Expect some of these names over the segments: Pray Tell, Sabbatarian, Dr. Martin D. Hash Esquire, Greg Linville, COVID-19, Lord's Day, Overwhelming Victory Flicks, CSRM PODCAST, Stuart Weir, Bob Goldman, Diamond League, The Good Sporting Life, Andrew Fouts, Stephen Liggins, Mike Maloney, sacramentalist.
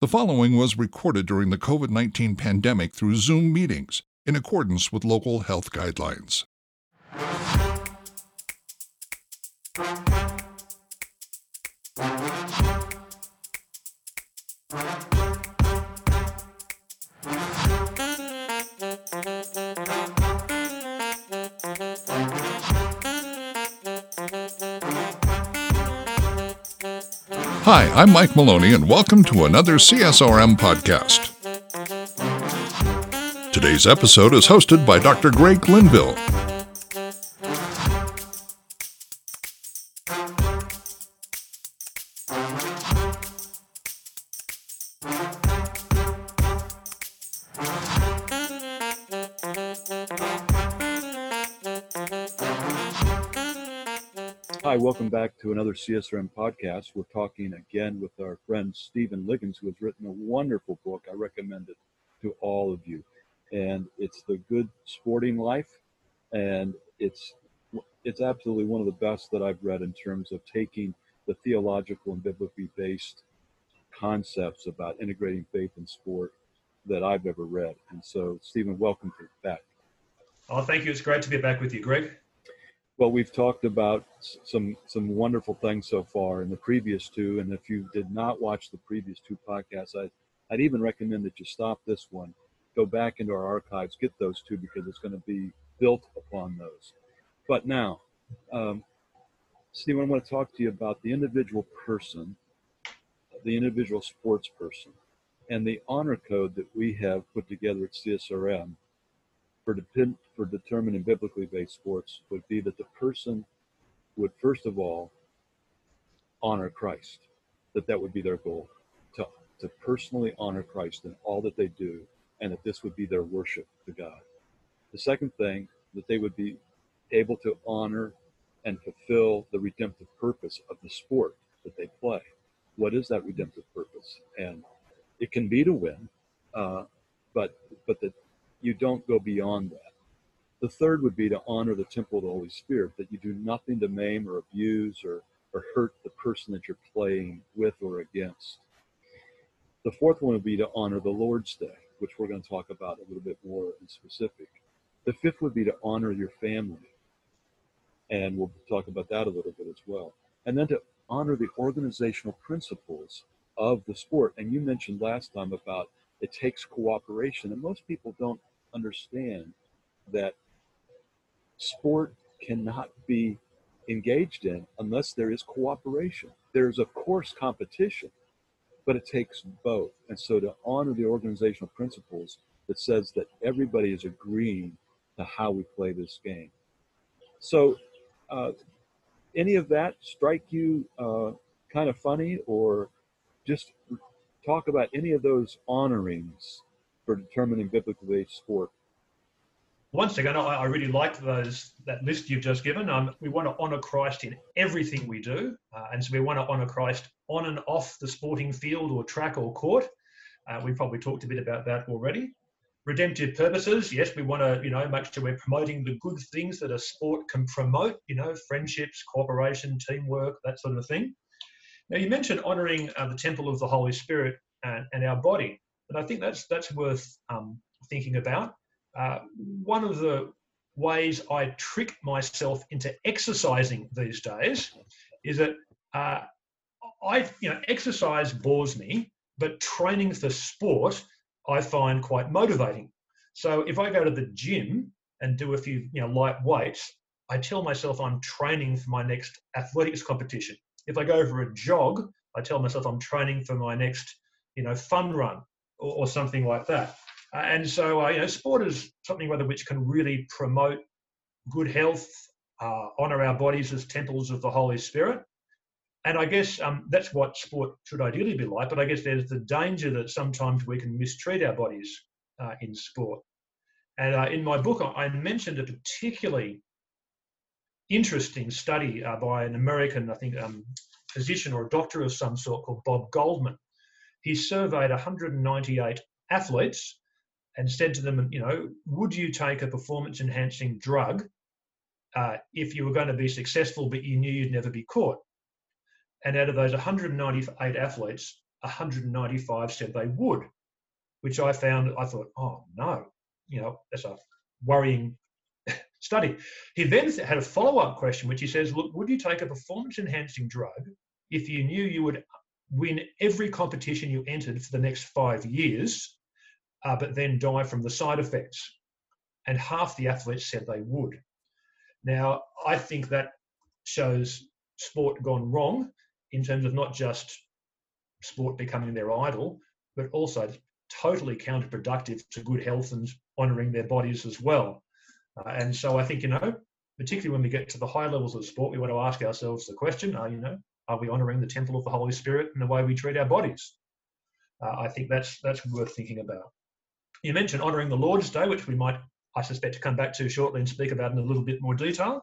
The following was recorded during the COVID-19 pandemic through Zoom meetings in accordance with local health guidelines. Hi, I'm Mike Maloney, and welcome to another CSRM podcast. Today's episode is hosted by Dr. Greg Linville. Hi, welcome back to another CSRM podcast. We're talking again with our friend Stephen Liggins, who has written a wonderful book. I recommend it to all of you. And it's The Good Sporting Life. And it's absolutely one of the best that I've read in terms of taking the theological and biblically based concepts about integrating faith and sport that I've ever read. And so, Stephen, welcome back. Oh, thank you. It's great to be back with you, Greg. Well, we've talked about some wonderful things so far in the previous two, and if you did not watch the previous two podcasts, I'd even recommend that you stop this one, go back into our archives, get those two, because it's going to be built upon those. But now, Steve, I want to talk to you about the individual person, the individual sports person, and the honor code that we have put together at CSRM for determining biblically based sports would be that the person would, first of all, honor Christ, that would be their goal, to personally honor Christ in all that they do, and that this would be their worship to God. The second thing, that they would be able to honor and fulfill the redemptive purpose of the sport that they play. What is that redemptive purpose? And it can be to win, but that you don't go beyond that. The third would be to honor the temple of the Holy Spirit, that you do nothing to maim or abuse or hurt the person that you're playing with or against. The fourth one would be to honor the Lord's Day, which we're going to talk about a little bit more in specific. The fifth would be to honor your family, and we'll talk about that a little bit as well. And then to honor the organizational principles of the sport. And you mentioned last time about it takes cooperation, and most people don't understand that sport cannot be engaged in unless there is cooperation. There's, of course, competition, but it takes both. And so to honor the organizational principles that says that everybody is agreeing to how we play this game. So any of that strike you kind of funny, or just talk about any of those honorings for determining biblical-based sport? Once again, I really like that list you've just given. We want to honour Christ in everything we do. And so we want to honour Christ on and off the sporting field or track or court. We've probably talked a bit about that already. Redemptive purposes. Yes, we want to, make sure we're promoting the good things that a sport can promote, friendships, cooperation, teamwork, that sort of thing. Now, you mentioned honouring the temple of the Holy Spirit and our body. And I think that's worth thinking about. One of the ways I trick myself into exercising these days is that exercise bores me, but training for sport I find quite motivating. So if I go to the gym and do a few light weights, I tell myself I'm training for my next athletics competition. If I go for a jog, I tell myself I'm training for my next fun run or something like that. And so, sport is something which can really promote good health, honour our bodies as temples of the Holy Spirit. And I guess that's what sport should ideally be like, but I guess there's the danger that sometimes we can mistreat our bodies in sport. And in my book, I mentioned a particularly interesting study by an American, I think, physician or a doctor of some sort called Bob Goldman. He surveyed 198 athletes and said to them, would you take a performance-enhancing drug if you were going to be successful but you knew you'd never be caught? And out of those 198 athletes, 195 said they would, which I found, I thought, oh no, you know, that's a worrying study. He then had a follow-up question, which he says, look, would you take a performance-enhancing drug if you knew you would win every competition you entered for the next 5 years, but then die from the side effects? And half the athletes said they would. Now, I think that shows sport gone wrong in terms of not just sport becoming their idol, but also totally counterproductive to good health and honouring their bodies as well. And so I think, you know, particularly when we get to the high levels of sport, we want to ask ourselves the question, are we honouring the temple of the Holy Spirit in the way we treat our bodies? I think that's worth thinking about. You mentioned honouring the Lord's Day, which we might, I suspect, come back to shortly and speak about in a little bit more detail.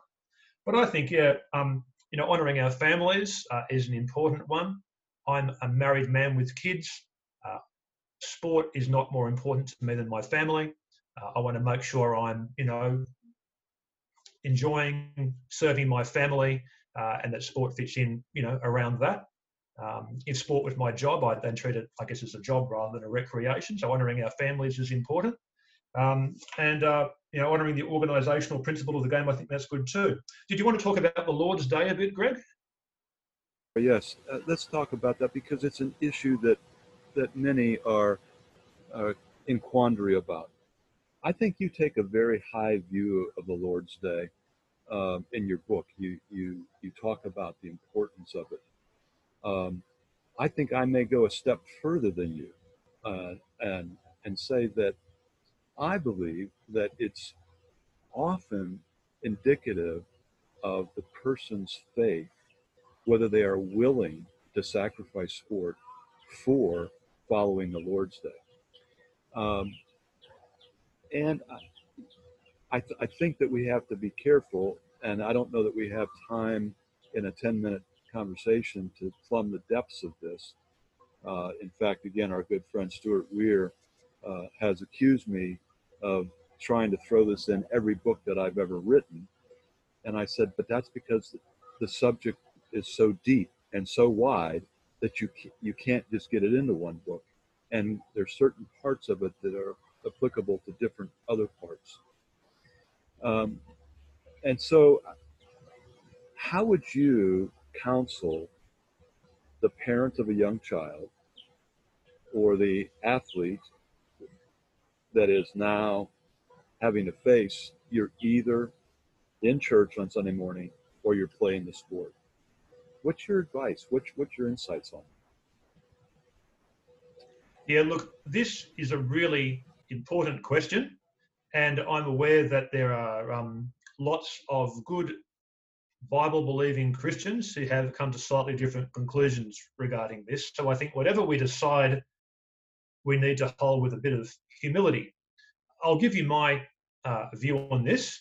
But I think, you know, honouring our families is an important one. I'm a married man with kids. Sport is not more important to me than my family. I want to make sure I'm, you know, enjoying serving my family and that sport fits in, you know, around that. If sport was my job, I'd then treat it, I guess, as a job rather than a recreation. So honouring our families is important. You know, honouring the organisational principle of the game, I think that's good too. Did you want to talk about the Lord's Day a bit, Greg? Yes, let's talk about that because it's an issue that many are in quandary about. I think you take a very high view of the Lord's Day in your book. You talk about the importance of it. I think I may go a step further than you and say that I believe that it's often indicative of the person's faith, whether they are willing to sacrifice sport for following the Lord's Day. And I think that we have to be careful, and I don't know that we have time in a 10-minute conversation to plumb the depths of this. In fact, again, our good friend Stuart Weir has accused me of trying to throw this in every book that I've ever written. And I said, but that's because the subject is so deep and so wide that you can't just get it into one book. And there's certain parts of it that are applicable to different other parts. And so how would you counsel the parent of a young child or the athlete that is now having to face, you're either in church on Sunday morning or you're playing the sport? What's your advice? What's your insights on it? Yeah, look, this is a really important question, and I'm aware that there are lots of good Bible-believing Christians who have come to slightly different conclusions regarding this. So I think whatever we decide, we need to hold with a bit of humility. I'll give you my view on this,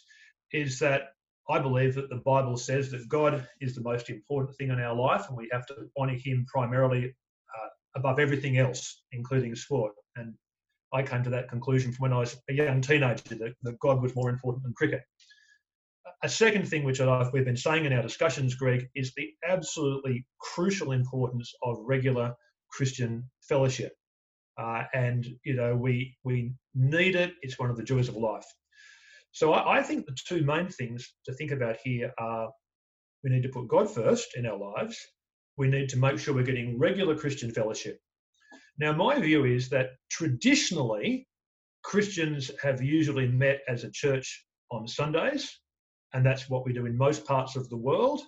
is that I believe that the Bible says that God is the most important thing in our life, and we have to honour him primarily above everything else, including sport. And I came to that conclusion from when I was a young teenager, that God was more important than cricket. A second thing which we've been saying in our discussions, Greg, is the absolutely crucial importance of regular Christian fellowship. And, you know, we need it. It's one of the joys of life. So I think the two main things to think about here are we need to put God first in our lives. We need to make sure we're getting regular Christian fellowship. Now, my view is that traditionally, Christians have usually met as a church on Sundays, and that's what we do in most parts of the world.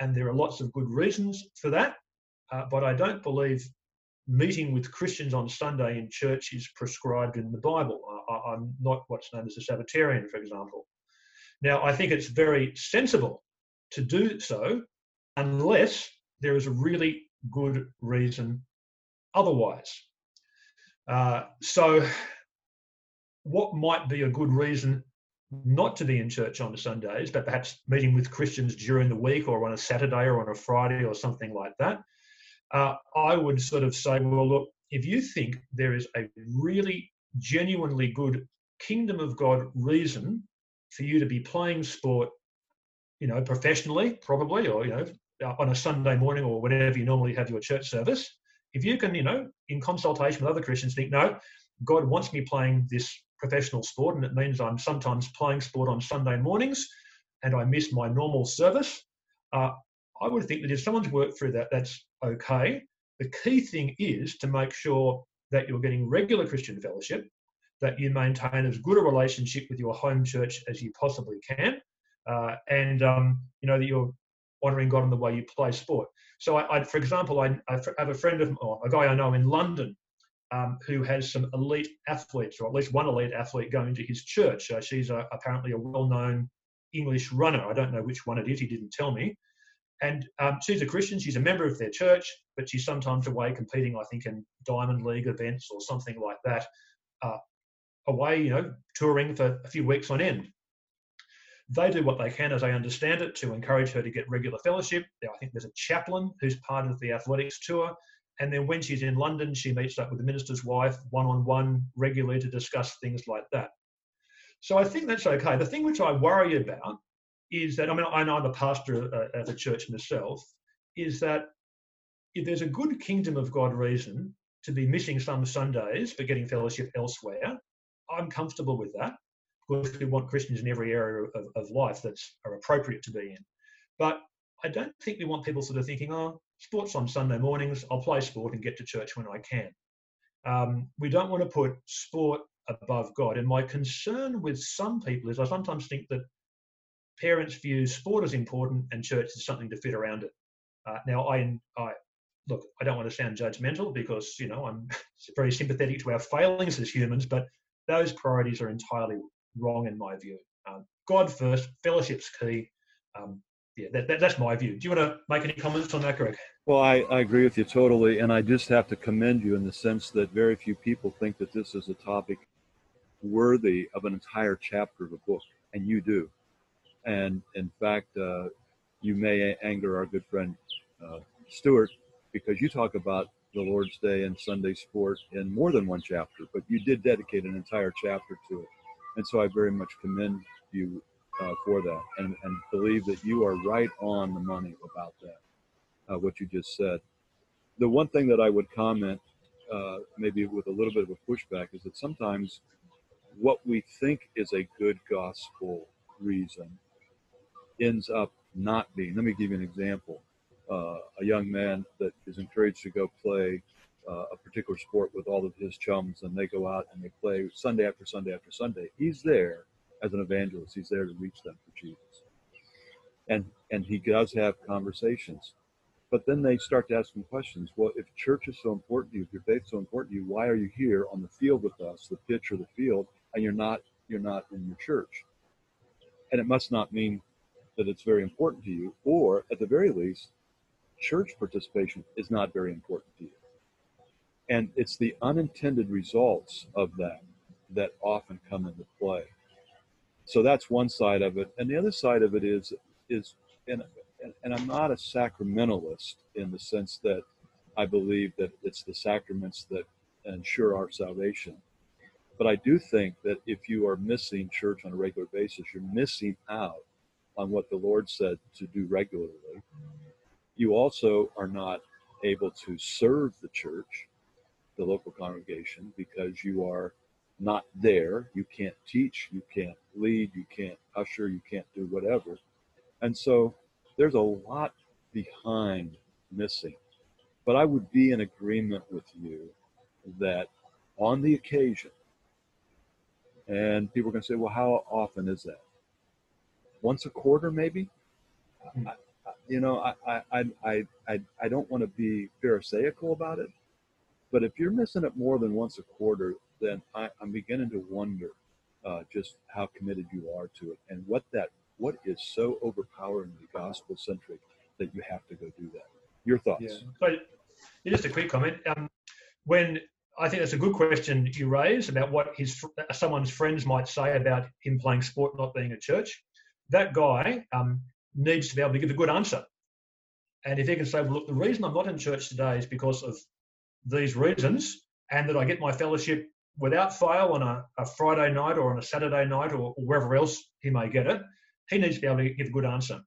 And there are lots of good reasons for that. But I don't believe meeting with Christians on Sunday in church is prescribed in the Bible. I'm not what's known as a Sabbatarian, for example. Now, I think it's very sensible to do so unless there is a really good reason otherwise. So what might be a good reason not to be in church on Sundays, but perhaps meeting with Christians during the week or on a Saturday or on a Friday or something like that? I would sort of say, well, look, if you think there is a really genuinely good kingdom of God reason for you to be playing sport, you know, professionally probably, or, you know, on a Sunday morning or whenever you normally have your church service, If you can, you know, in consultation with other Christians, think, no, God wants me playing this professional sport, and it means I'm sometimes playing sport on Sunday mornings and I miss my normal service, I would think that if someone's worked through that, that's okay. The key thing is to make sure that you're getting regular Christian fellowship, that you maintain as good a relationship with your home church as you possibly can, you know, that you're honouring God in the way you play sport. So, I, for example, I have a friend of mine, a guy I know in London, who has some elite athletes, or at least one elite athlete going to his church. She's apparently a well-known English runner. I don't know which one it is. He didn't tell me. And she's a Christian. She's a member of their church, but she's sometimes away competing, I think, in Diamond League events or something like that, away, you know, touring for a few weeks on end. They do what they can, as I understand it, to encourage her to get regular fellowship. I think there's a chaplain who's part of the athletics tour. And then when she's in London, she meets up with the minister's wife one-on-one regularly to discuss things like that. So I think that's okay. The thing which I worry about is that, I know I'm a pastor at a church myself, is that if there's a good kingdom of God reason to be missing some Sundays but getting fellowship elsewhere, I'm comfortable with that. Because we want Christians in every area of life that's are appropriate to be in. But I don't think we want people sort of thinking, oh, sports on Sunday mornings, I'll play sport and get to church when I can. We don't want to put sport above God. And my concern with some people is I sometimes think that parents view sport as important and church is something to fit around it. Now, I don't want to sound judgmental because, you know, I'm very sympathetic to our failings as humans, but those priorities are entirely wrong in my view. God first, fellowship's key. That's my view. Do you want to make any comments on that, Greg? Well, I agree with you totally, and I just have to commend you in the sense that very few people think that this is a topic worthy of an entire chapter of a book, and you do. And in fact, you may anger our good friend Stuart, because you talk about the Lord's Day and Sunday sport in more than one chapter, but you did dedicate an entire chapter to it. And so I very much commend you for that, and believe that you are right on the money about that, what you just said. The one thing that I would comment, maybe with a little bit of a pushback, is that sometimes what we think is a good gospel reason ends up not being. Let me give you an example. A young man that is encouraged to go play a particular sport with all of his chums, and they go out and they play Sunday after Sunday after Sunday. He's there as an evangelist. He's there to reach them for Jesus. And he does have conversations. But then they start to ask him questions. Well, if church is so important to you, if your faith's so important to you, why are you here on the field with us, the pitch or the field, and you're not in your church? And it must not mean that it's very important to you, or at the very least, church participation is not very important to you. And it's the unintended results of that often come into play. So that's one side of it. And the other side of it is, and I'm not a sacramentalist in the sense that I believe that it's the sacraments that ensure our salvation. But I do think that if you are missing church on a regular basis, you're missing out on what the Lord said to do regularly. You also are not able to serve the church, the local congregation, because you are not there. You can't teach, you can't lead, you can't usher, you can't do whatever. And so there's a lot behind missing. But I would be in agreement with you that on the occasion, and people are going to say, well, how often is that? Once a quarter, maybe? I don't want to be pharisaical about it. But if you're missing it more than once a quarter, then I'm beginning to wonder just how committed you are to it, and what is so overpoweringly gospel-centric that you have to go do that. Your thoughts? Yeah. So, just a quick comment. When I think that's a good question you raise about what someone's friends might say about him playing sport, not being at church. That guy needs to be able to give a good answer. And if he can say, well, look, the reason I'm not in church today is because of these reasons, and that I get my fellowship without fail on a Friday night or on a Saturday night or wherever else he may get it, he needs to be able to give a good answer.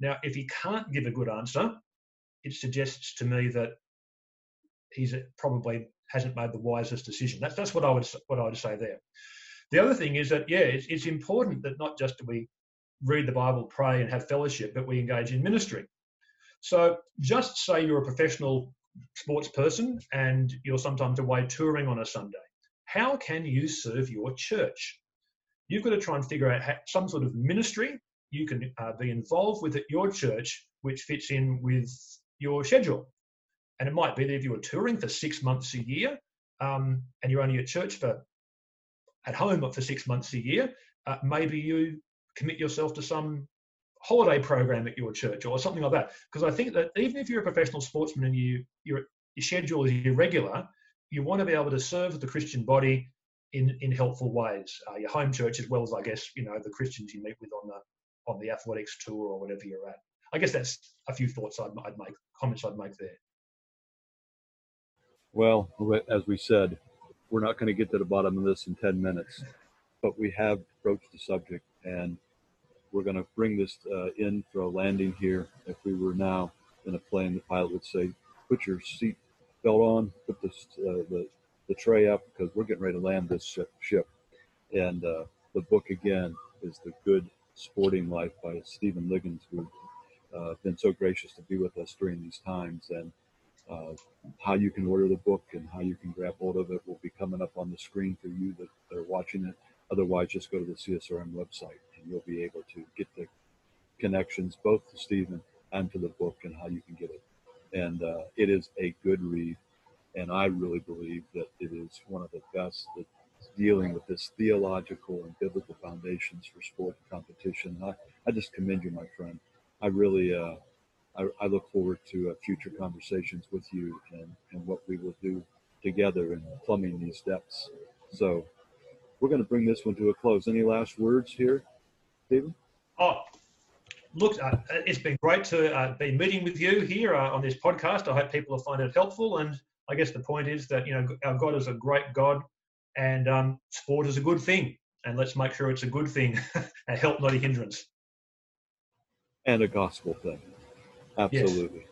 Now, if he can't give a good answer, it suggests to me that he's probably hasn't made the wisest decision. That's what I would say there. The other thing is that, yeah, it's important that not just do we read the Bible, pray and have fellowship, but we engage in ministry. So just say you're a professional sports person and you're sometimes away touring on a Sunday. How can you serve your church? You've got to try and figure out some sort of ministry you can be involved with at your church, which fits in with your schedule. And it might be that if you were touring for 6 months a year and you're only at church at home for 6 months a year, maybe you commit yourself to some holiday program at your church or something like that. Because I think that even if you're a professional sportsman and your schedule is irregular, you want to be able to serve the Christian body in helpful ways, your home church as well as, I guess, the Christians you meet with on the athletics tour or whatever you're at. I guess that's a few comments I'd make there. Well, as we said, we're not going to get to the bottom of this in 10 minutes, but we have broached the subject, and we're going to bring this in for a landing here. If we were now in a plane, the pilot would say, put your seat belt on, put the tray up, because we're getting ready to land this ship. And the book, again, is The Good Sporting Life by Stephen Liggins, who's been so gracious to be with us during these times. And how you can order the book and how you can grab hold of it will be coming up on the screen for you that are watching it. Otherwise, just go to the CSRM website and you'll be able to get the connections both to Stephen and to the book and how you can get it. And it is a good read. And I really believe that it is one of the best that's dealing with this theological and biblical foundations for sport and competition. And I just commend you, my friend. I really, I look forward to future conversations with you and what we will do together in plumbing these depths. So we're going to bring this one to a close. Any last words here, Stephen? Oh, look, it's been great to be meeting with you here on this podcast. I hope people will find it helpful. And I guess the point is that, our God is a great God and sport is a good thing. And let's make sure it's a good thing, and help, not a hindrance. And a gospel thing. Absolutely. Yes.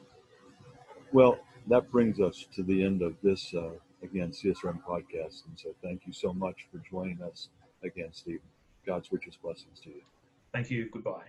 Well, that brings us to the end of this, again, CSRM podcast. And so thank you so much for joining us again, Stephen. God's richest blessings to you. Thank you. Goodbye.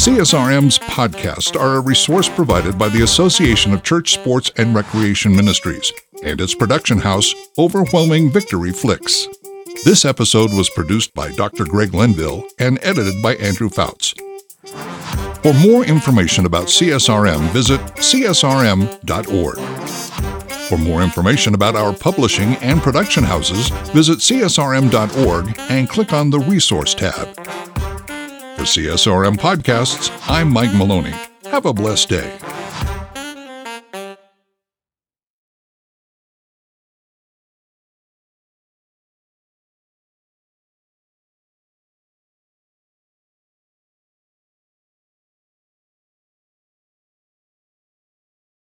CSRM's podcasts are a resource provided by the Association of Church Sports and Recreation Ministries and its production house, Overwhelming Victory Flicks. This episode was produced by Dr. Greg Linville and edited by Andrew Fouts. For more information about CSRM, visit csrm.org. For more information about our publishing and production houses, visit csrm.org and click on the Resource tab. For CSRM Podcasts, I'm Mike Maloney. Have a blessed day.